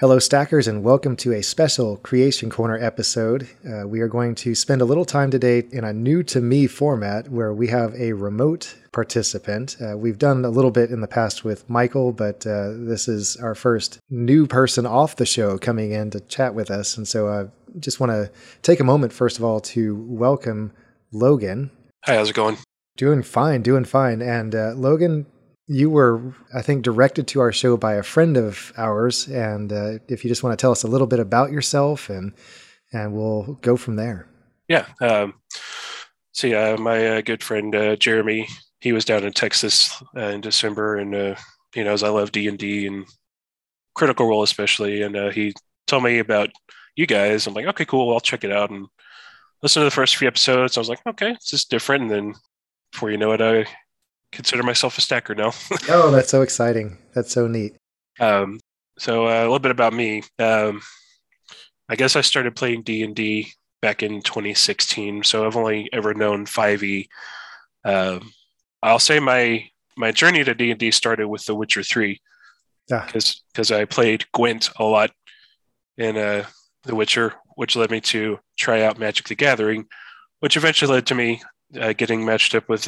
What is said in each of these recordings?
Hello, Stackers, and welcome to a special Creation Corner episode. We are going to spend a little time today in a new-to-me format where we have a remote participant. We've done a little bit in the past with Michael, but this is our first new person off the show coming in to chat with us. And so I just want to take a moment, first of all, to welcome Logan. Hi, how's it going? Doing fine. And Logan, you were, I think, directed to our show by a friend of ours, and if you just want to tell us a little bit about yourself, and we'll go from there. Yeah. My good friend Jeremy, he was down in Texas in December, and he knows I love D&D and Critical Role especially, and he told me about you guys. I'm like, okay, cool, I'll check it out, and listen to the first few episodes. I was like, okay, it's just different, and then before you know it, I consider myself a stacker now. Oh, that's so exciting. That's so neat. A little bit about me. I guess I started playing D&D back in 2016, so I've only ever known 5e. I'll say my journey to D&D started with The Witcher 3 because I played Gwent a lot in The Witcher, which led me to try out Magic the Gathering, which eventually led to me getting matched up with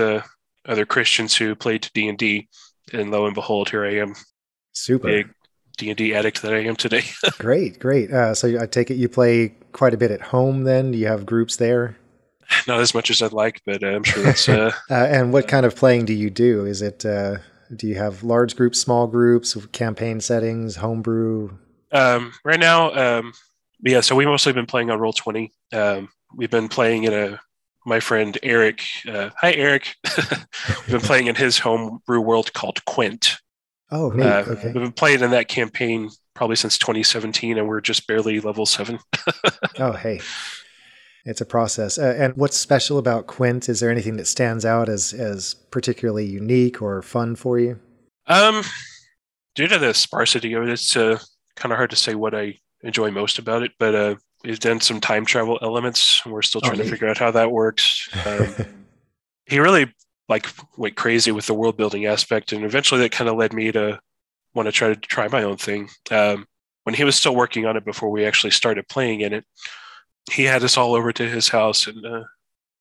other Christians who played D&D, and lo and behold, here I am. Super. Big D&D addict that I am today. Great. So I take it you play quite a bit at home then? Do you have groups there? Not as much as I'd like, but I'm sure that's... and what kind of playing do you do? Is it, do you have large groups, small groups, campaign settings, homebrew? Right now, so we've mostly been playing on Roll20. We've been playing in my friend Eric. Hi, Eric. We've been playing in his homebrew world called Quint. Oh, neat. Okay. We've been playing in that campaign probably since 2017, and we're just barely level 7. Oh, hey. It's a process. And what's special about Quint? Is there anything that stands out as particularly unique or fun for you? Due to the sparsity of it, it's kind of hard to say what I enjoy most about it, but we've done some time travel elements. We're still trying to figure out how that works. He really went crazy with the world building aspect, and eventually that kind of led me to want to try my own thing. When he was still working on it before we actually started playing in it, he had us all over to his house, and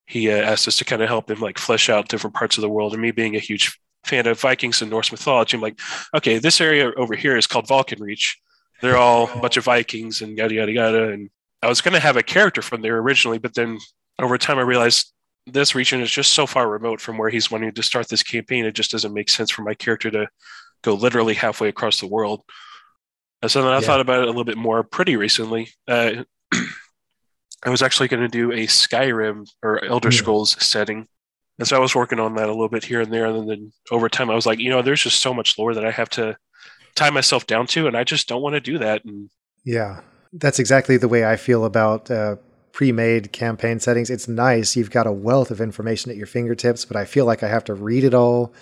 he asked us to kind of help him flesh out different parts of the world. And me being a huge fan of Vikings and Norse mythology, I'm like, okay, this area over here is called Vulcan Reach. They're all a bunch of Vikings and yada yada yada, and I was going to have a character from there originally, but then over time I realized this region is just so far remote from where he's wanting to start this campaign. It just doesn't make sense for my character to go literally halfway across the world. So then I thought about it a little bit more pretty recently. I was actually going to do a Skyrim or Elder Scrolls setting. And so I was working on that a little bit here and there. And then over time I was like, there's just so much lore that I have to tie myself down to, and I just don't want to do that. And yeah. That's exactly the way I feel about pre-made campaign settings. It's nice. You've got a wealth of information at your fingertips, but I feel like I have to read it all.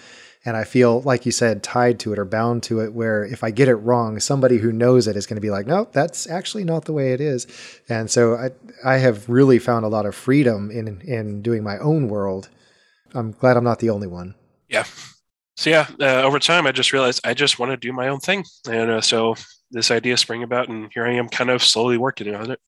And I feel, like you said, tied to it or bound to it, where if I get it wrong, somebody who knows it is going to be like, no, that's actually not the way it is. And so I have really found a lot of freedom in doing my own world. I'm glad I'm not the only one. Yeah. So over time, I just realized I just want to do my own thing. And so this idea sprang about, and here I am kind of slowly working on it.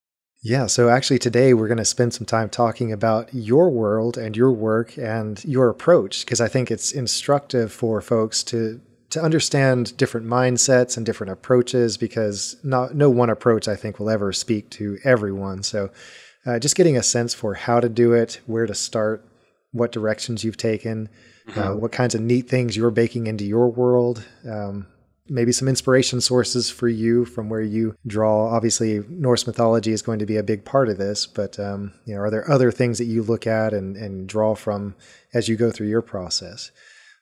Yeah. So actually today we're going to spend some time talking about your world and your work and your approach, because I think it's instructive for folks to understand different mindsets and different approaches, because no one approach I think will ever speak to everyone. So just getting a sense for how to do it, where to start, what directions you've taken, what kinds of neat things you're baking into your world, maybe some inspiration sources for you from where you draw. Obviously, Norse mythology is going to be a big part of this, but are there other things that you look at and draw from as you go through your process?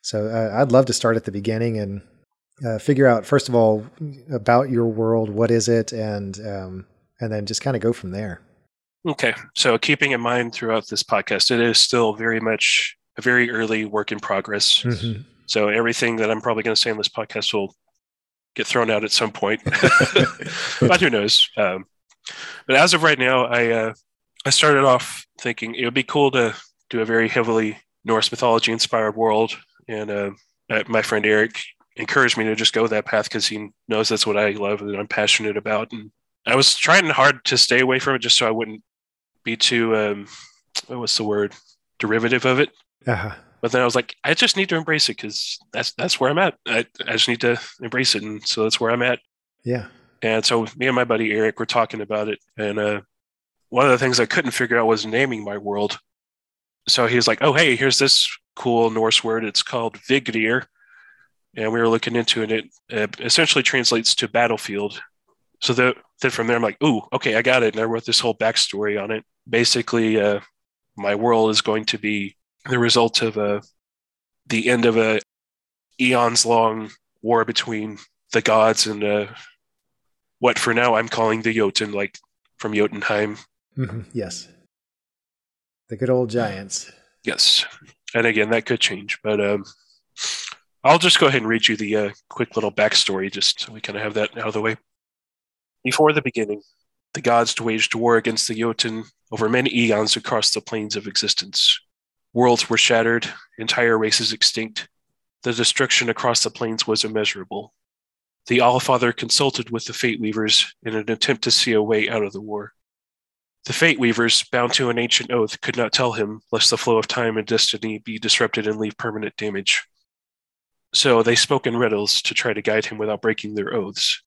So I'd love to start at the beginning and figure out, first of all, about your world, what is it, and then just kind of go from there. Okay. So keeping in mind throughout this podcast, it is still very much a very early work in progress. Mm-hmm. So everything that I'm probably going to say in this podcast will get thrown out at some point, but who knows? But as of right now, I started off thinking it would be cool to do a very heavily Norse mythology inspired world. And my friend Eric encouraged me to just go that path because he knows that's what I love and I'm passionate about. And I was trying hard to stay away from it just so I wouldn't be too, what's the word, derivative of it. Uh-huh. But then I was like, I just need to embrace it because that's where I'm at. I just need to embrace it. And so that's where I'm at. Yeah. And so me and my buddy Eric were talking about it. And one of the things I couldn't figure out was naming my world. So he was like, oh, hey, here's this cool Norse word. It's called Vigríðr. And we were looking into it. And it essentially translates to battlefield. So then from there, I'm like, ooh, okay, I got it. And I wrote this whole backstory on it. Basically, my world is going to be the result of the end of a eons-long war between the gods and what for now I'm calling the Jotun, like from Jotunheim. Mm-hmm. Yes. The good old giants. Yes. And again, that could change. But I'll just go ahead and read you the quick little backstory just so we kind of have that out of the way. Before the beginning, the gods waged war against the Jotun over many eons across the planes of existence. Worlds were shattered, entire races extinct. The destruction across the plains was immeasurable. The Allfather consulted with the Fate Weavers in an attempt to see a way out of the war. The Fate Weavers, bound to an ancient oath, could not tell him, lest the flow of time and destiny be disrupted and leave permanent damage. So they spoke in riddles to try to guide him without breaking their oaths.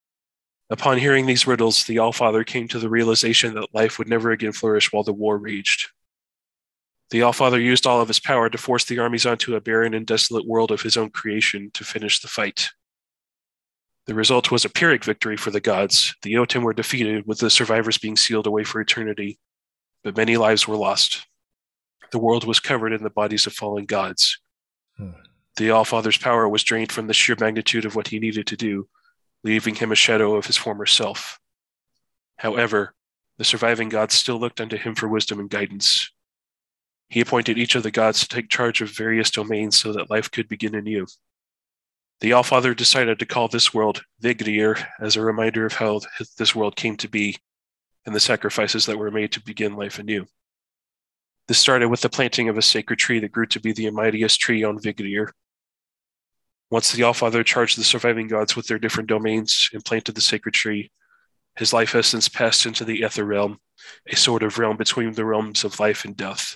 Upon hearing these riddles, the Allfather came to the realization that life would never again flourish while the war raged. The Allfather used all of his power to force the armies onto a barren and desolate world of his own creation to finish the fight. The result was a Pyrrhic victory for the gods. The Jotun were defeated, with the survivors being sealed away for eternity, but many lives were lost. The world was covered in the bodies of fallen gods. The Allfather's power was drained from the sheer magnitude of what he needed to do, leaving him a shadow of his former self. However, the surviving gods still looked unto him for wisdom and guidance. He appointed each of the gods to take charge of various domains so that life could begin anew. The Allfather decided to call this world Vigríðr as a reminder of how this world came to be and the sacrifices that were made to begin life anew. This started with the planting of a sacred tree that grew to be the mightiest tree on Vigríðr. Once the Allfather charged the surviving gods with their different domains and planted the sacred tree, his life essence passed into the Ether Realm, a sort of realm between the realms of life and death.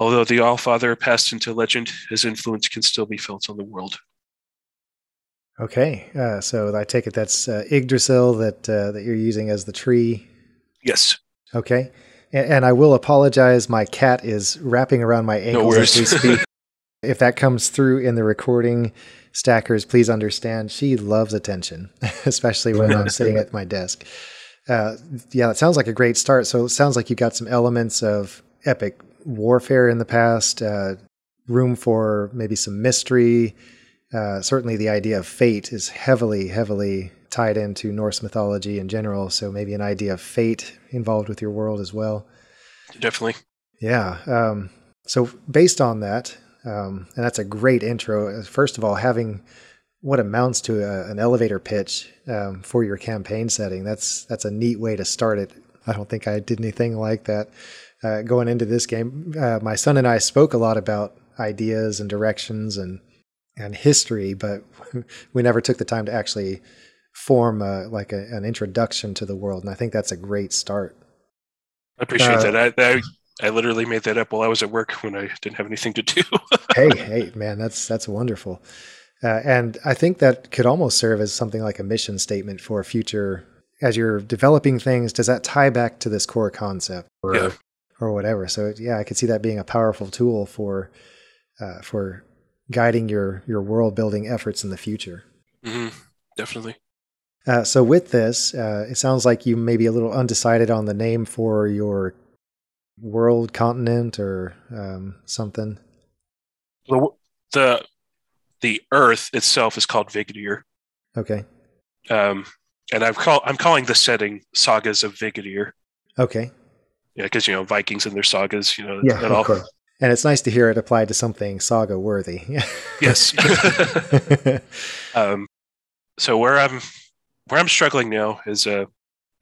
Although the Allfather passed into legend, his influence can still be felt on the world. Okay, so I take it that's Yggdrasil that you're using as the tree? Yes. Okay, and I will apologize. My cat is wrapping around my ankles as we speak. If that comes through in the recording, stackers, please understand she loves attention, especially when I'm sitting at my desk. Yeah, that sounds like a great start. So it sounds like you got some elements of epic warfare in the past, room for maybe some mystery. Certainly the idea of fate is heavily, heavily tied into Norse mythology in general. So maybe an idea of fate involved with your world as well. Definitely. Yeah. So based on that, and that's a great intro. First of all, having what amounts to an elevator pitch for your campaign setting, that's a neat way to start it. I don't think I did anything like that going into this game. My son and I spoke a lot about ideas and directions and history, but we never took the time to actually form an introduction to the world. And I think that's a great start. I appreciate that. I literally made that up while I was at work when I didn't have anything to do. hey, man, that's wonderful. And I think that could almost serve as something like a mission statement for a future. As you're developing things, does that tie back to this core concept or whatever? So yeah, I could see that being a powerful tool for guiding your world building efforts in the future. Mm-hmm, definitely. So with this, it sounds like you may be a little undecided on the name for your world, continent, or something. The Earth itself is called Vigríðr. Okay. And I'm calling the setting Sagas of Vigríðr. Okay. Yeah, because Vikings and their sagas. Of course. And it's nice to hear it applied to something saga worthy. Yes. So where I'm struggling now is and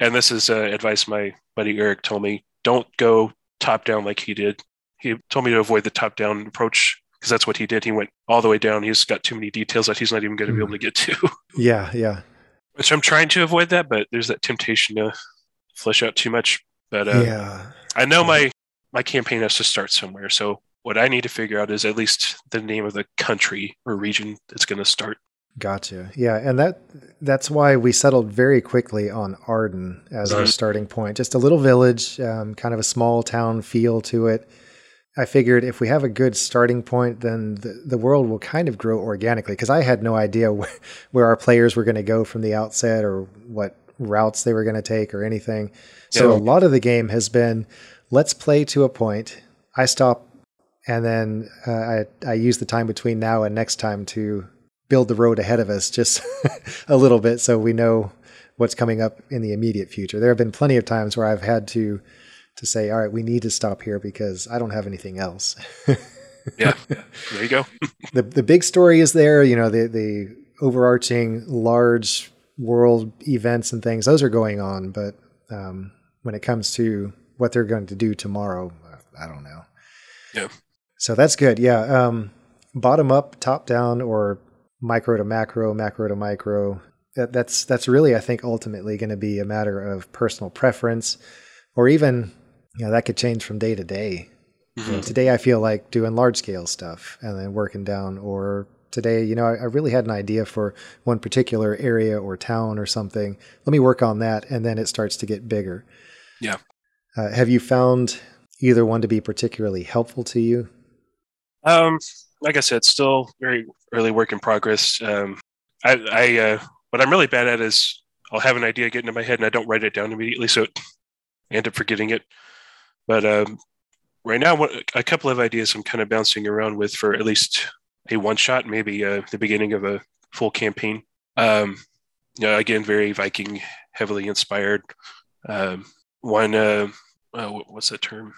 this is advice my buddy Eric told me, don't go top down like he did. He told me to avoid the top down approach because that's what he did. He went all the way down. He's got too many details that he's not even going to be able to get to. Yeah, yeah. Which I'm trying to avoid that, but there's that temptation to flesh out too much. But yeah. I know my campaign has to start somewhere, so what I need to figure out is at least the name of the country or region that's going to start. Gotcha. Yeah, and that's why we settled very quickly on Arden as our starting point. Just a little village, kind of a small town feel to it. I figured if we have a good starting point, then the world will kind of grow organically, because I had no idea where our players were going to go from the outset or what routes they were going to take or anything. So a lot of the game has been, let's play to a point. I stop, and then I use the time between now and next time to build the road ahead of us just a little bit so we know what's coming up in the immediate future. There have been plenty of times where I've had to say, all right, we need to stop here because I don't have anything else. Yeah, there you go. The big story is there, you know, the overarching large world events and things, those are going on. But when it comes to what they're going to do tomorrow, I don't know. Yeah. So that's good. Yeah. Bottom up, top down, or micro to macro, macro to micro. That's really, I think, ultimately going to be a matter of personal preference, or even, you know, that could change from day to day. Mm-hmm. You know, today I feel like doing large scale stuff and then working down, or today, you know, I really had an idea for one particular area or town or something. Let me work on that. And then it starts to get bigger. Yeah. Have you found either one to be particularly helpful to you? Like I said, still very early work in progress. What I'm really bad at is I'll have an idea get into my head and I don't write it down immediately, so I end up forgetting it. But right now, a couple of ideas I'm kind of bouncing around with for at least a one shot, maybe the beginning of a full campaign. You know, again, very Viking, heavily inspired. What's the term?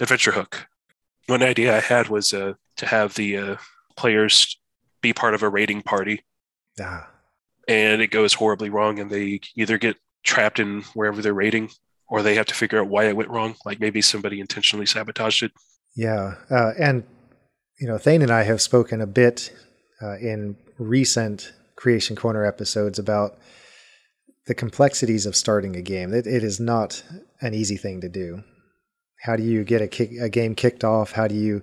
Adventure hook. One idea I had was to have the players be part of a raiding party, and it goes horribly wrong, and they either get trapped in wherever they're raiding, or they have to figure out why it went wrong. Like maybe somebody intentionally sabotaged it. Yeah, and you know, Thane and I have spoken a bit in recent Creation Corner episodes about the complexities of starting a game. It is not an easy thing to do. How do you get a game kicked off? How do you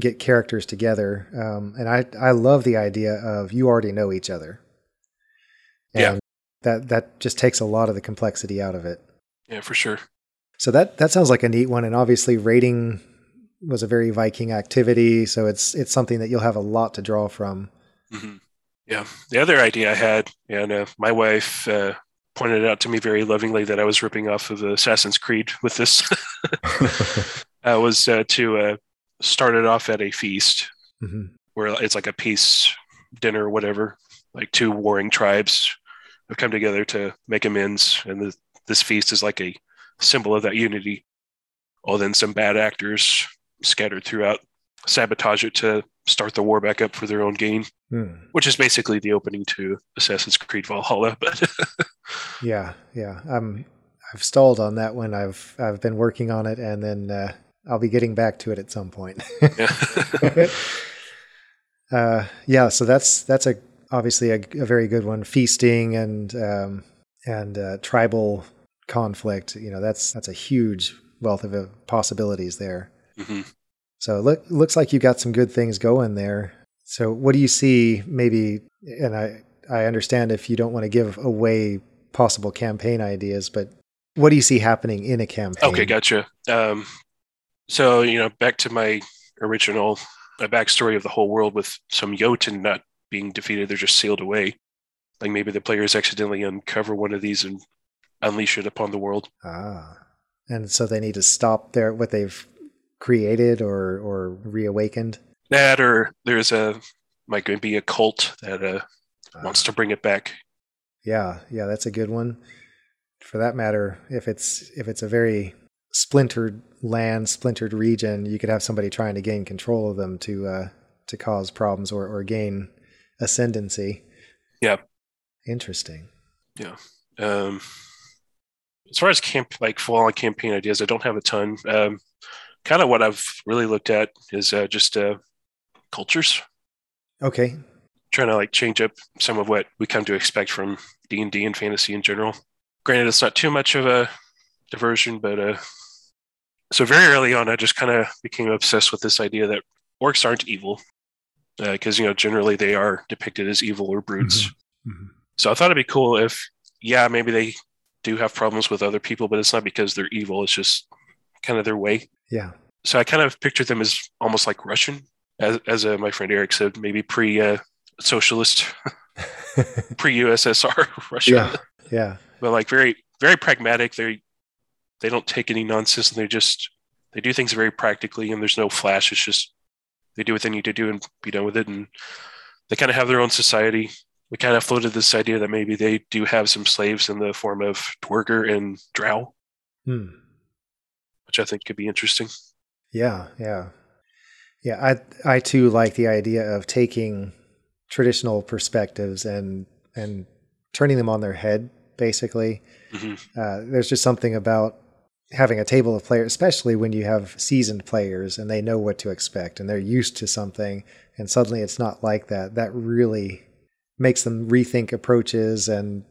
get characters together? And I love the idea of you already know each other. And that just takes a lot of the complexity out of it. Yeah, for sure. So that sounds like a neat one. And obviously raiding was a very Viking activity. So it's something that you'll have a lot to draw from. Mm-hmm. Yeah. The other idea I had, and my wife pointed out to me very lovingly that I was ripping off of Assassin's Creed with this. Was to start it off at a feast, where it's like a peace dinner or whatever. Like two warring tribes have come together to make amends, and this feast is like a symbol of that unity. Oh, then some bad actors scattered throughout sabotage it to start the war back up for their own gain, which is basically the opening to Assassin's Creed Valhalla. But yeah. I've stalled on that one. I've been working on it, and then I'll be getting back to it at some point. So that's obviously a very good one. Feasting and tribal conflict. You know, that's a huge wealth of possibilities there. Mm-hmm. So it looks like you got some good things going there. So what do you see maybe, and I understand if you don't want to give away possible campaign ideas, but what do you see happening in a campaign? Okay, gotcha. So, you know, back to my original backstory of the whole world with some Jotun not being defeated, they're just sealed away. Like maybe the players accidentally uncover one of these and unleash it upon the world. And so they need to stop their what they've created or reawakened that, or there's a might be a cult that wants to bring it back. Yeah, that's a good one. For that matter, if it's a very splintered land, splintered region, you could have somebody trying to gain control of them to cause problems or gain ascendancy. Yeah, interesting. Yeah. As far as full-on campaign ideas, I don't have a ton. Kind of what I've really looked at is just cultures. Okay. Trying to like change up some of what we come to expect from D&D and fantasy in general. Granted, it's not too much of a diversion, but so very early on, I just kind of became obsessed with this idea that orcs aren't evil because, you know, generally they are depicted as evil or brutes. Mm-hmm. Mm-hmm. So I thought it'd be cool if, yeah, maybe they do have problems with other people, but it's not because they're evil. It's just kind of their way. Yeah. So I kind of pictured them as almost like Russian, as my friend Eric said, maybe pre-socialist, pre-USSR Russia. Yeah. Yeah. But like very, very pragmatic. They don't take any nonsense, and they do things very practically, and there's no flash. It's just they do what they need to do and be done with it. And they kind of have their own society. We kind of floated this idea that maybe they do have some slaves in the form of Dwarger and Drow, which I think could be interesting. Yeah, yeah. Yeah, I too like the idea of taking traditional perspectives and turning them on their head, basically. Mm-hmm. There's just something about having a table of players, especially when you have seasoned players and they know what to expect and they're used to something, and suddenly it's not like that. That really makes them rethink approaches and,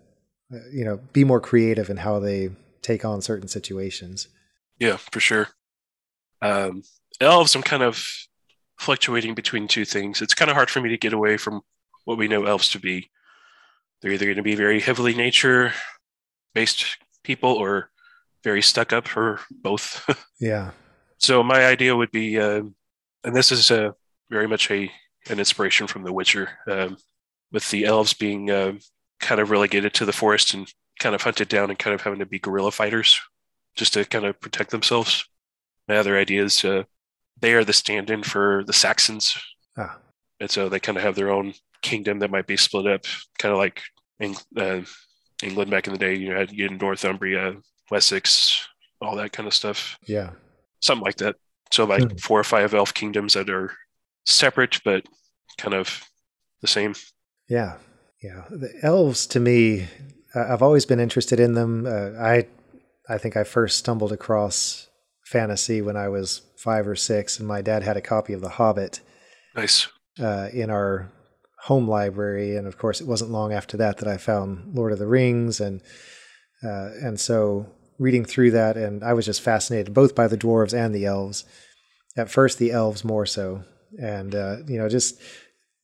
you know, be more creative in how they take on certain situations. Yeah, for sure. Elves, I'm kind of fluctuating between two things. It's kind of hard for me to get away from what we know elves to be. They're either going to be very heavily nature-based people or very stuck-up, or both. Yeah. So my idea would be, and this is very much an inspiration from The Witcher, with the elves being kind of relegated to the forest and kind of hunted down and kind of having to be guerrilla fighters just to kind of protect themselves. My other idea is they are the stand-in for the Saxons. Ah. And so they kind of have their own kingdom that might be split up, kind of like England back in the day. You had Northumbria, Wessex, all that kind of stuff. Yeah. Something like that. So like 4 or 5 elf kingdoms that are separate but kind of the same. Yeah. Yeah. The elves, to me, I've always been interested in them. I think I first stumbled across fantasy when I was 5 or 6, and my dad had a copy of The Hobbit. Nice. In our home library. And of course, it wasn't long after that I found Lord of the Rings. And so reading through that, and I was just fascinated both by the dwarves and the elves. At first, the elves more so. And, you know, just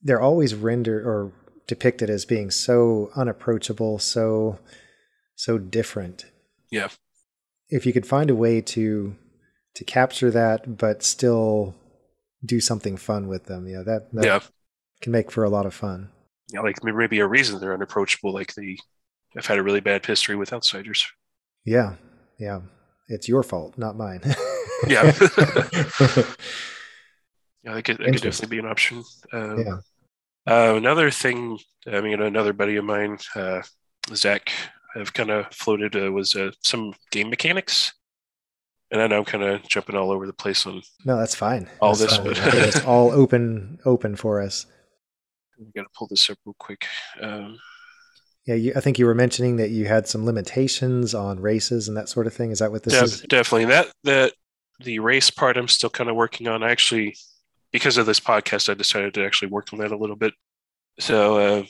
they're always rendered or depicted as being so unapproachable, so different. Yeah. If you could find a way to capture that, but still do something fun with them, you know, that can make for a lot of fun. Yeah, like maybe a reason they're unapproachable, like I've had a really bad history with outsiders. Yeah, yeah. It's your fault, not mine. Yeah. Yeah, that could definitely be an option. Yeah. Another thing, I mean, another buddy of mine, Zach, I've kind of floated was some game mechanics. And I know I'm kind of jumping all over the place on. No, that's fine. But it's all open for us. I've got to pull this up real quick. Yeah, I think you were mentioning that you had some limitations on races and that sort of thing. Is that what this is? Definitely. The race part I'm still kind of working on. I actually, because of this podcast, I decided to actually work on that a little bit. So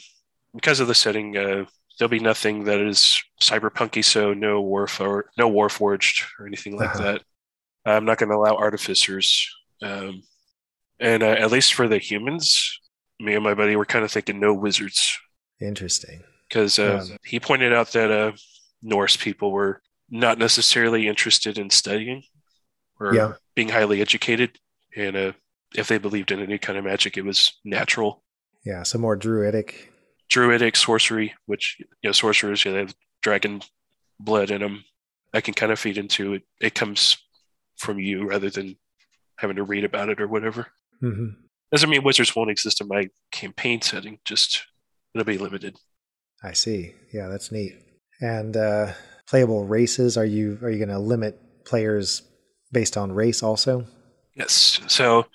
because of the setting, there'll be nothing that is cyberpunky, so no warforged or anything like that. I'm not going to allow artificers. And at least for the humans, me and my buddy were kind of thinking no wizards. Interesting. Because he pointed out that Norse people were not necessarily interested in studying or being highly educated. And if they believed in any kind of magic, it was natural. Yeah, so more druidic. Sorcery, which, you know, sorcerers, you know, they have dragon blood in them. I can kind of feed into it. It comes from you rather than having to read about it or whatever. Mm-hmm. Doesn't mean wizards won't exist in my campaign setting, just it'll be limited. I see. Yeah, that's neat. And playable races, are you going to limit players based on race also? Yes. So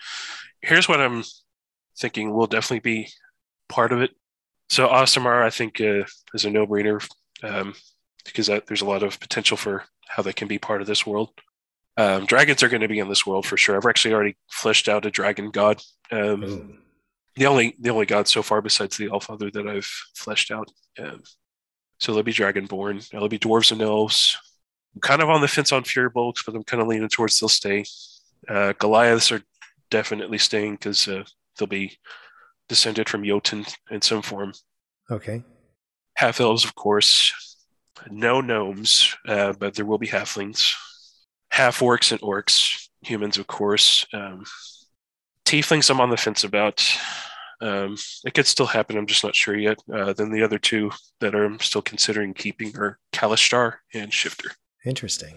here's what I'm thinking will definitely be part of it. So Aasimar, I think, is a no-brainer because there's a lot of potential for how they can be part of this world. Dragons are going to be in this world for sure. I've actually already fleshed out a dragon god. the only god so far besides the Allfather that I've fleshed out. So they'll be Dragonborn. They'll be dwarves and elves. I'm kind of on the fence on Furbolgs, but I'm kind of leaning towards they'll stay. Goliaths are definitely staying because they'll be descended from Jotun in some form. Okay. Half elves, of course. No gnomes, but there will be halflings. Half orcs and orcs. Humans, of course. Tieflings, I'm on the fence about. It could still happen. I'm just not sure yet. Then the other two that I'm still considering keeping are Kalishtar and Shifter. Interesting.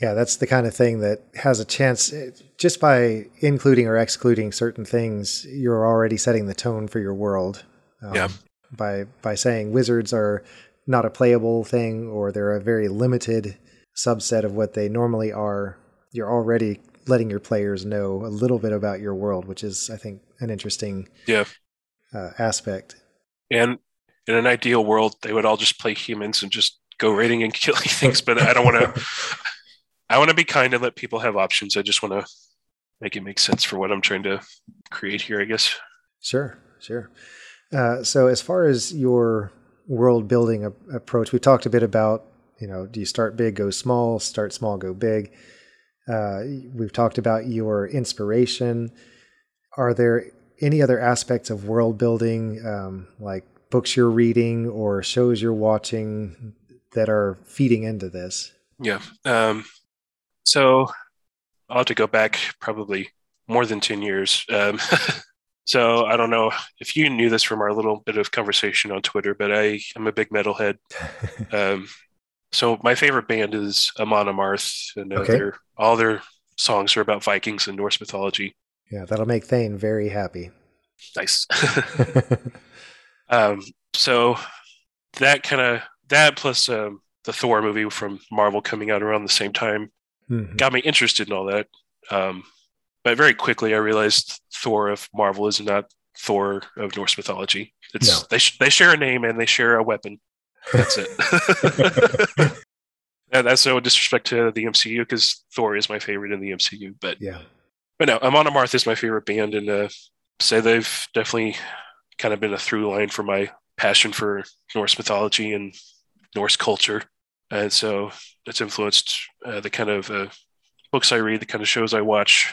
Yeah, that's the kind of thing that has a chance. Just by including or excluding certain things, you're already setting the tone for your world. Yeah. By saying wizards are not a playable thing, or they're a very limited subset of what they normally are, you're already letting your players know a little bit about your world, which is, I think, an interesting aspect. And in an ideal world, they would all just play humans and just go raiding and killing things. But I don't want to. I want to be kind and let people have options. I just want to make it make sense for what I'm trying to create here, I guess. Sure. So as far as your world building approach, we talked a bit about, do you start big, go small, start small, go big. We've talked about your inspiration. Are there any other aspects of world building, like books you're reading or shows you're watching that are feeding into this? Yeah. So I'll have to go back probably more than 10 years. So I don't know if you knew this from our little bit of conversation on Twitter, but I'm a big metalhead. So my favorite band is Amon Amarth, and all their songs are about Vikings and Norse mythology. Yeah, that'll make Thane very happy. Nice. So that plus the Thor movie from Marvel coming out around the same time got me interested in all that. But very quickly, I realized Thor of Marvel is not Thor of Norse mythology. They share a name and they share a weapon. That's it. And that's no disrespect to the MCU, because Thor is my favorite in the MCU. But no, Amon Amarth is my favorite band, and say they've definitely kind of been a through line for my passion for Norse mythology and Norse culture. And so it's influenced the kind of books I read, the kind of shows I watch.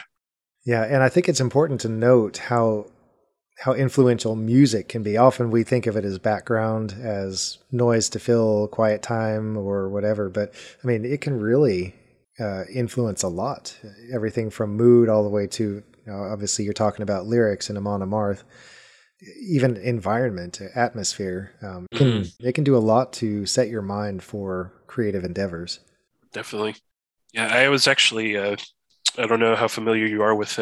Yeah, and I think it's important to note how influential music can be. Often we think of it as background, as noise to fill quiet time or whatever, but I mean, it can really influence a lot. Everything from mood all the way to, obviously you're talking about lyrics in Amon Amarth, even environment, atmosphere. It can do a lot to set your mind for creative endeavors. Definitely. Yeah, I was actually, I don't know how familiar you are with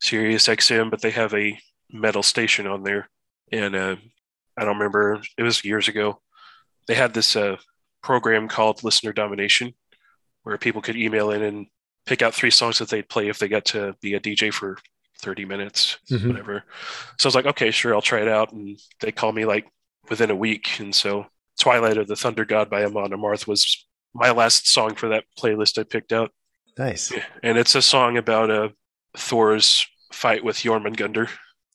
Sirius XM, but they have a metal station on there, and I don't remember, it was years ago, they had this program called Listener Domination, where people could email in and pick out 3 songs that they'd play if they got to be a DJ for 30 minutes whatever. So I was like, okay, sure, I'll try it out, and they called me like within a week. And so Twilight of the Thunder God by Amon Amarth was my last song for that playlist I picked out. Nice. And it's a song about Thor's fight with Jormungandr,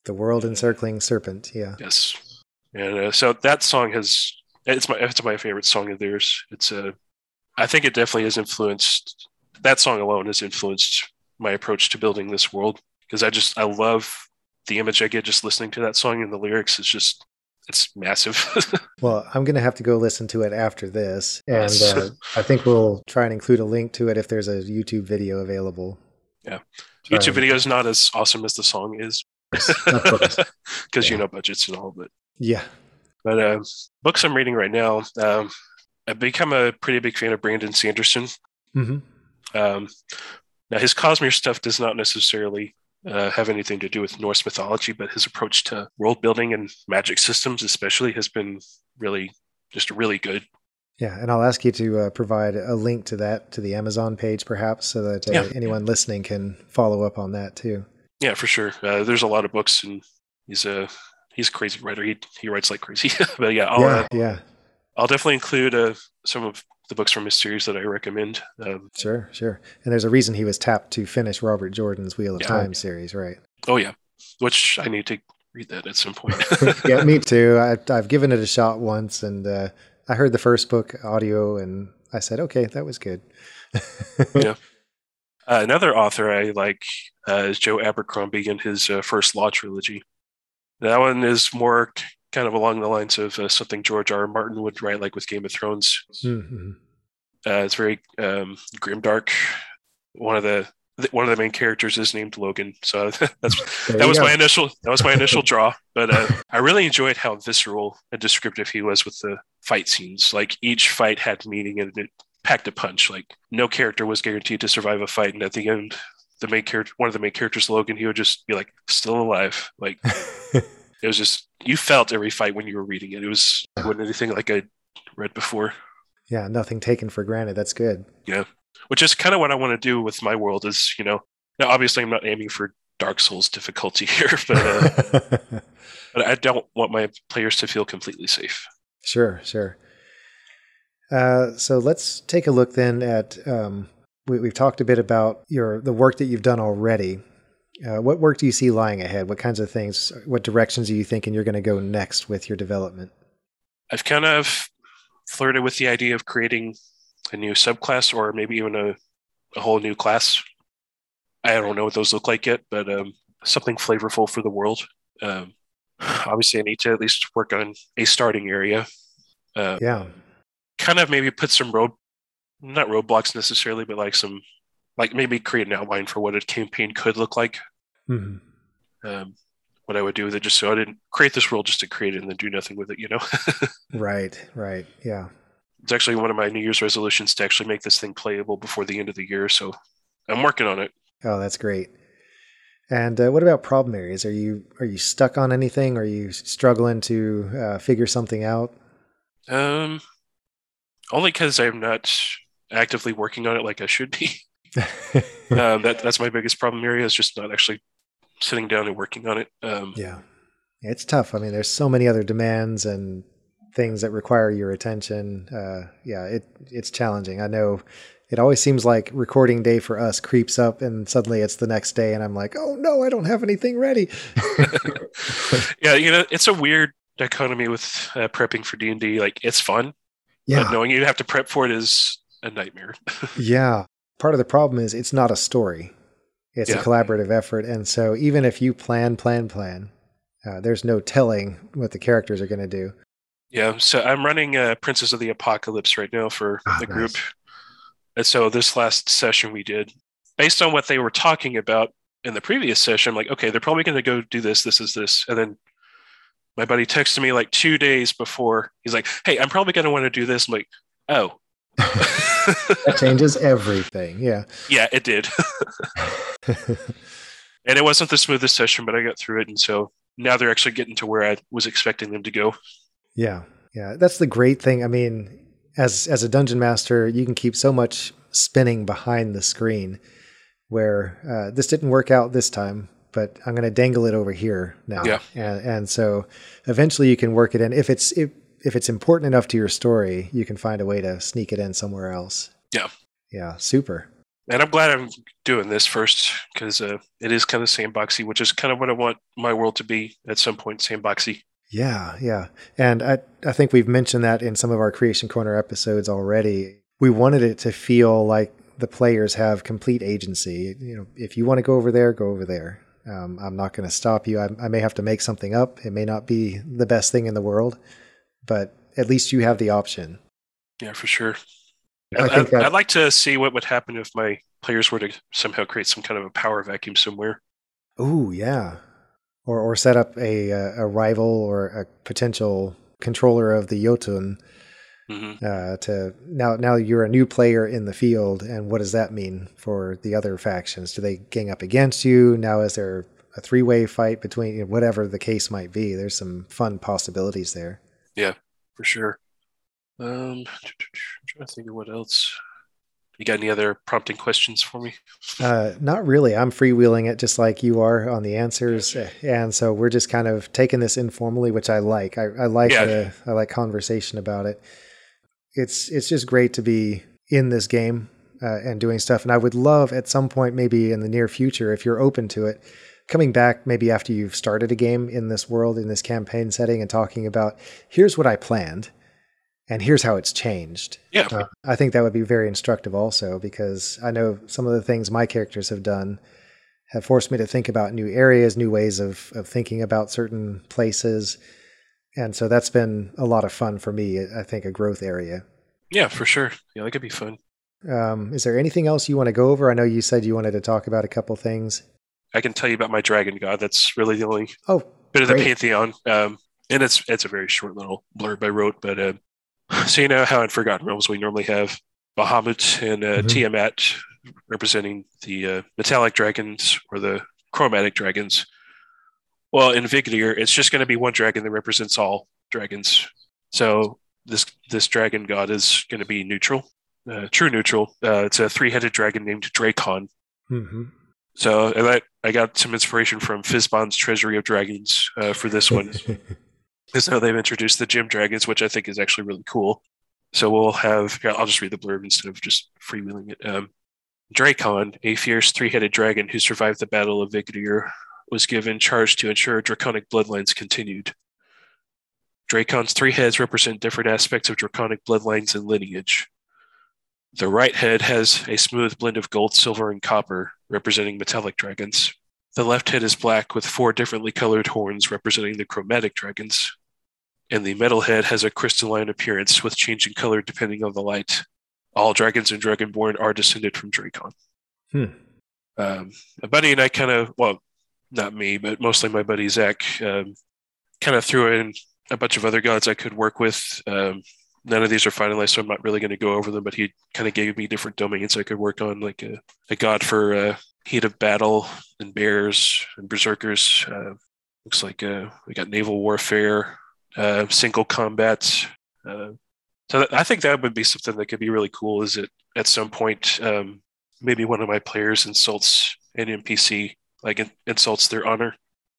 the world encircling serpent. Yeah. Yes. And so that song it's my favorite song of theirs. It's I think it definitely has influenced, that song alone has influenced my approach to building this world, because I love the image I get just listening to that song, and the lyrics is just, it's massive. Well, I'm going to have to go listen to it after this. And I think we'll try and include a link to it if there's a YouTube video available. Yeah. YouTube video is not as awesome as the song is, because budgets and all, but yeah. But books I'm reading right now, I've become a pretty big fan of Brandon Sanderson. Now his Cosmere stuff does not necessarily have anything to do with Norse mythology, but his approach to world building and magic systems especially has been really good. Yeah, and I'll ask you to provide a link to that, to the Amazon page perhaps, so that anyone listening can follow up on that too. Yeah, for sure. There's a lot of books, and he's a crazy writer. He writes like crazy. But I'll definitely include some of the books from his series that I recommend. Sure. And there's a reason he was tapped to finish Robert Jordan's Wheel of Time series, right? Oh, yeah, which I need to read that at some point. Yeah, me too. I've given it a shot once, and I heard the first book audio, and I said, okay, that was good. Yeah. Another author I like is Joe Abercrombie and his First Law Trilogy. That one is more kind of along the lines of something George R. R. Martin would write, like with Game of Thrones. Mm-hmm. It's very grimdark. One of the main characters is named Logan, so that was my initial draw. But I really enjoyed how visceral and descriptive he was with the fight scenes. Like each fight had meaning and it packed a punch. Like no character was guaranteed to survive a fight, and at the end, the main character, one of the main characters, Logan, he would just be like still alive. Like it was just, you felt every fight when you were reading it. It wasn't anything like I read before. Yeah, nothing taken for granted. That's good. Yeah. Which is kind of what I want to do with my world is, you know, now obviously I'm not aiming for Dark Souls difficulty here, but, but I don't want my players to feel completely safe. Sure, sure. So let's take a look then at, we've talked a bit about the work that you've done already. What work do you see lying ahead? What kinds of things, what directions are you thinking you're going to go next with your development? I've kind of flirted with the idea of creating a new subclass, or maybe even a whole new class. I don't know what those look like yet, but something flavorful for the world. Obviously, I need to at least work on a starting area. Yeah. Kind of maybe put some not roadblocks necessarily, but maybe create an outline for what a campaign could look like. Mm-hmm. What I would do with it, just so I didn't create this world just to create it and then do nothing with it, you know? Right, yeah. It's actually one of my New Year's resolutions to actually make this thing playable before the end of the year. So I'm working on it. Oh, that's great. And what about problem areas? Are you stuck on anything? Are you struggling to figure something out? Only because I'm not actively working on it like I should be. That's my biggest problem area, is just not actually sitting down and working on it. Yeah. It's tough. I mean, there's so many other demands and things that require your attention. It's challenging. I know it always seems like recording day for us creeps up and suddenly it's the next day and I'm like, oh no, I don't have anything ready. Yeah. You know, it's a weird dichotomy with prepping for D&D. Like it's fun. Yeah. But knowing you have to prep for it is a nightmare. Yeah. Part of the problem is it's not a story. It's a collaborative effort. And so even if you plan, there's no telling what the characters are going to do. Yeah, so I'm running Princes of the Apocalypse right now for the group. Nice. And so this last session we did, based on what they were talking about in the previous session, I'm like, okay, they're probably going to go do this. And then my buddy texted me like 2 days before. He's like, hey, I'm probably going to want to do this. I'm like, oh. That changes everything, yeah. Yeah, it did. And it wasn't the smoothest session, but I got through it. And so now they're actually getting to where I was expecting them to go. Yeah. That's the great thing. I mean, as a dungeon master, you can keep so much spinning behind the screen where this didn't work out this time, but I'm going to dangle it over here now. Yeah. And so eventually you can work it in. If it's important enough to your story, you can find a way to sneak it in somewhere else. Yeah. Yeah. Super. And I'm glad I'm doing this first, because it is kind of sandboxy, which is kind of what I want my world to be at some point, sandboxy. Yeah. And I think we've mentioned that in some of our Creation Corner episodes already. We wanted it to feel like the players have complete agency. You know, if you want to go over there, go over there. I'm not going to stop you. I may have to make something up. It may not be the best thing in the world, but at least you have the option. Yeah, for sure. I'd like to see what would happen if my players were to somehow create some kind of a power vacuum somewhere. Ooh, yeah. Or set up a rival or a potential controller of the Jotun. Mm-hmm. Now you're a new player in the field, and what does that mean for the other factions? Do they gang up against you? Now is there a three-way fight between, you know, whatever the case might be? There's some fun possibilities there. Yeah, for sure. I'm trying to think of what else. You got any other prompting questions for me? Not really. I'm freewheeling it just like you are on the answers. And so we're just kind of taking this informally, which I like. I like conversation about it. It's just great to be in this game and doing stuff. And I would love at some point, maybe in the near future, if you're open to it, coming back maybe after you've started a game in this world, in this campaign setting, and talking about, here's what I planned and here's how it's changed. Yeah. I think that would be very instructive also, because I know some of the things my characters have done have forced me to think about new areas, new ways of thinking about certain places. And so that's been a lot of fun for me. I think a growth area. Yeah, for sure. Yeah, that could be fun. Is there anything else you want to go over? I know you said you wanted to talk about a couple things. I can tell you about my dragon god. That's really the only bit of the pantheon. And it's a very short little blurb I wrote. But so you know how in Forgotten Realms we normally have Bahamut and Tiamat representing the metallic dragons or the chromatic dragons. Well, in Vigríðr, it's just going to be one dragon that represents all dragons. So this dragon god is going to be neutral. True neutral. It's a three-headed dragon named Dracon. Mm-hmm. So I got some inspiration from Fizban's Treasury of Dragons for this one. So they've introduced the gym dragons, which I think is actually really cool. So we'll have... I'll just read the blurb instead of just freewheeling it. Dracon, a fierce three-headed dragon who survived the Battle of Vigríðr, was given charge to ensure draconic bloodlines continued. Dracon's three heads represent different aspects of draconic bloodlines and lineage. The right head has a smooth blend of gold, silver, and copper, representing metallic dragons. The left head is black with four differently colored horns, representing the chromatic dragons. And the metal head has a crystalline appearance with changing color depending on the light. All dragons and dragonborn are descended from Dracon. A buddy and I kind of, well, not me, but mostly my buddy Zach, kind of threw in a bunch of other gods I could work with. None of these are finalized, so I'm not really going to go over them, but he kind of gave me different domains I could work on, like a god for heat of battle and bears and berserkers. Looks like we got naval warfare, single combat. I think that would be something that could be really cool, is that at some point, maybe one of my players insults an NPC, like insults their honor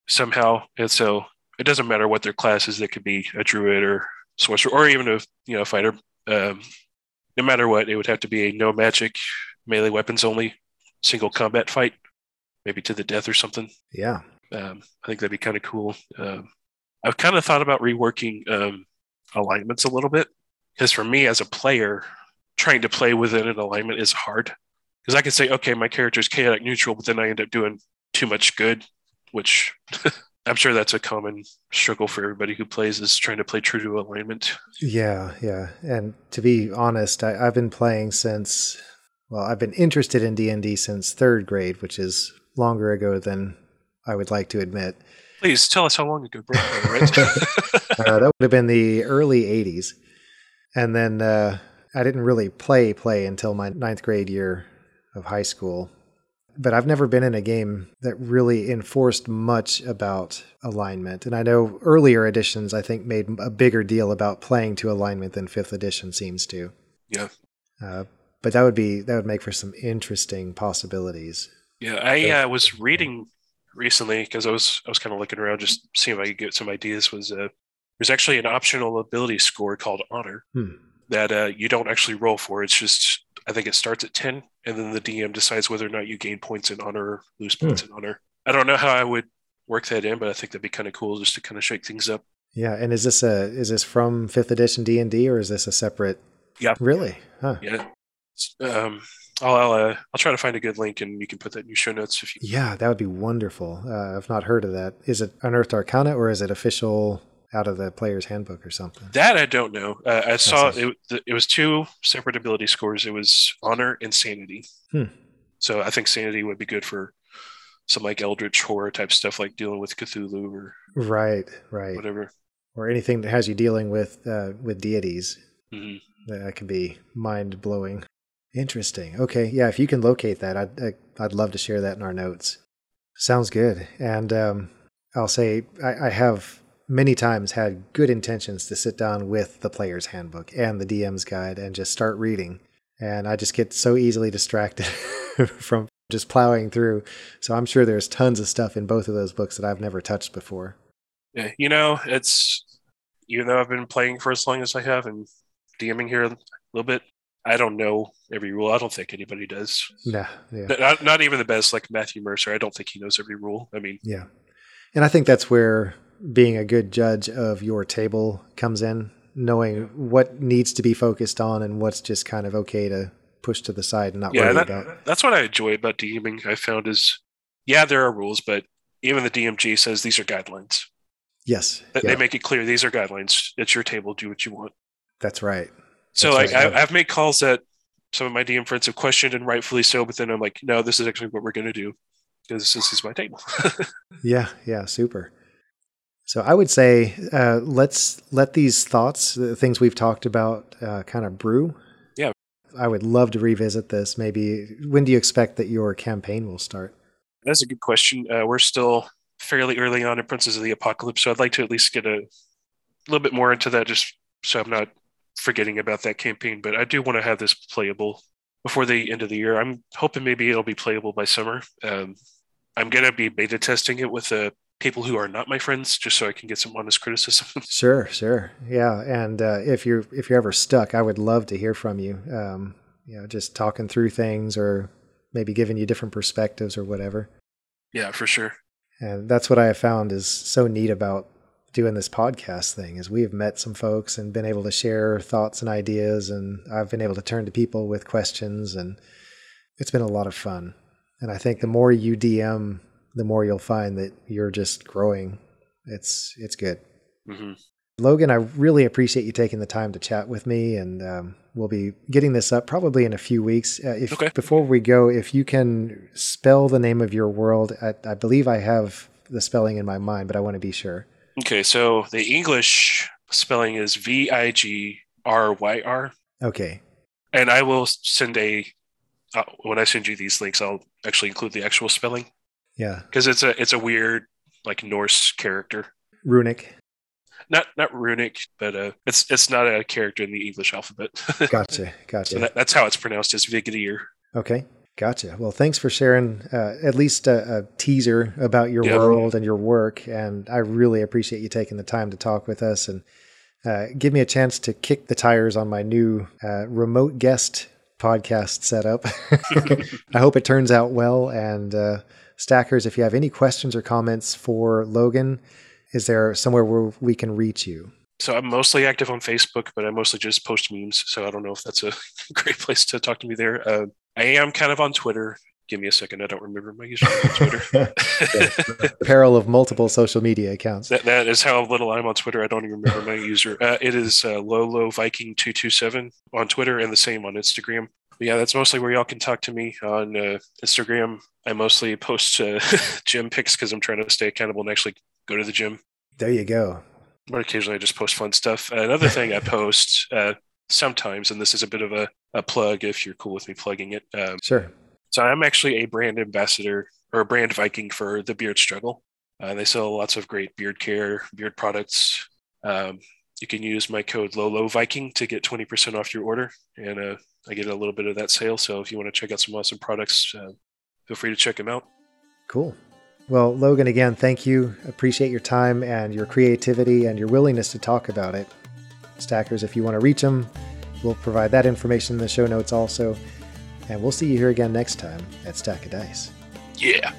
somehow. And so it doesn't matter what their class is. It could be a druid or sorcerer, or even a fighter. No matter what, it would have to be a no magic, melee weapons only, single combat fight, maybe to the death or something. Yeah, I think that'd be kind of cool. I've kind of thought about reworking alignments a little bit, because for me as a player, trying to play within an alignment is hard. Because I can say, okay, my character's chaotic neutral, but then I end up doing too much good, which. I'm sure that's a common struggle for everybody who plays, is trying to play true to alignment. Yeah, yeah. And to be honest, I've been playing since, well, I've been interested in D&D since third grade, which is longer ago than I would like to admit. Please tell us how long ago, bro. Right? That would have been the early 80s. And then I didn't really play until my ninth grade year of high school. But I've never been in a game that really enforced much about alignment. And I know earlier editions, I think, made a bigger deal about playing to alignment than 5th edition seems to. Yeah. But that would make for some interesting possibilities. Yeah, I was reading recently, because I was kind of looking around, just seeing if I could get some ideas, was there's actually an optional ability score called Honor that you don't actually roll for. It's just... I think it starts at 10, and then the DM decides whether or not you gain points in honor or lose points in honor. I don't know how I would work that in, but I think that'd be kind of cool just to kind of shake things up. Yeah, and is this from 5th edition D&D, or is this a separate? Yeah. Really? Huh. Yeah. I'll try to find a good link, and you can put that in your show notes if you. Yeah, that would be wonderful. I've not heard of that. Is it Unearthed Arcana, or is it official? Out of the player's handbook or something? That I don't know. I saw it was two separate ability scores. It was honor and sanity. So I think sanity would be good for some like eldritch horror type stuff, like dealing with Cthulhu or right, whatever, or anything that has you dealing with deities. That could be mind blowing. Interesting. Okay, yeah. If you can locate that, I'd love to share that in our notes. Sounds good. And I'll say I have. Many times had good intentions to sit down with the player's handbook and the DM's guide and just start reading. And I just get so easily distracted from just plowing through. So I'm sure there's tons of stuff in both of those books that I've never touched before. Yeah, you know, it's, even though I've been playing for as long as I have and DMing here a little bit, I don't know every rule. I don't think anybody does. Nah, yeah. Not even the best, like Matthew Mercer. I don't think he knows every rule. I mean, yeah. And I think that's where being a good judge of your table comes in, knowing what needs to be focused on and what's just kind of okay to push to the side and not worry about. That's what I enjoy about DMing, I found, is, yeah, there are rules, but even the DMG says these are guidelines. Yes. They make it clear these are guidelines. It's your table. Do what you want. That's right. So I've made calls that some of my DM friends have questioned, and rightfully so, but then I'm like, no, this is actually what we're going to do because this is my table. Yeah, super. So I would say let's let these thoughts, the things we've talked about, kind of brew. Yeah. I would love to revisit this. Maybe when do you expect that your campaign will start? That's a good question. We're still fairly early on in Princes of the Apocalypse, so I'd like to at least get a little bit more into that just so I'm not forgetting about that campaign, but I do want to have this playable before the end of the year. I'm hoping maybe it'll be playable by summer. I'm going to be beta testing it with people who are not my friends, just so I can get some honest criticism. Sure. Yeah. And if you're ever stuck, I would love to hear from you. Just talking through things or maybe giving you different perspectives or whatever. Yeah, for sure. And that's what I have found is so neat about doing this podcast thing is we have met some folks and been able to share thoughts and ideas, and I've been able to turn to people with questions, and it's been a lot of fun. And I think the more you DM, the more you'll find that you're just growing. It's good. Mm-hmm. Logan, I really appreciate you taking the time to chat with me, and we'll be getting this up probably in a few weeks. Before we go, if you can spell the name of your world, I believe I have the spelling in my mind, but I want to be sure. Okay, so the English spelling is Vigryr. Okay. And I will send when I send you these links, I'll actually include the actual spelling. Yeah. Because it's a weird, like, Norse character. Runic. Not runic, but it's not a character in the English alphabet. Gotcha. So that's how it's pronounced, is Vigríðr. Okay. Gotcha. Well, thanks for sharing at least a teaser about your world and your work. And I really appreciate you taking the time to talk with us and give me a chance to kick the tires on my new remote guest podcast setup. I hope it turns out well. And Stackers, if you have any questions or comments for Logan, is there somewhere where we can reach you? So I'm mostly active on Facebook, but I mostly just post memes. So I don't know if that's a great place to talk to me there. I am kind of on Twitter. Give me a second. I don't remember my username on Twitter. The peril of multiple social media accounts. That is how little I'm on Twitter. I don't even remember my user. It is LoloViking227 on Twitter and the same on Instagram. But yeah, that's mostly where y'all can talk to me on Instagram. I mostly post gym pics because I'm trying to stay accountable and actually go to the gym. There you go. But occasionally I just post fun stuff. Another thing I post... sometimes, and this is a bit of a plug if you're cool with me plugging it. Sure. So I'm actually a brand ambassador or a brand Viking for the Beard Struggle. They sell lots of great beard care, beard products. You can use my code LoloViking to get 20% off your order. And I get a little bit of that sale. So if you want to check out some awesome products, feel free to check them out. Cool. Well, Logan, again, thank you. Appreciate your time and your creativity and your willingness to talk about it. Stackers, if you want to reach them, we'll provide that information in the show notes also. And we'll see you here again next time at Stack of Dice. Yeah.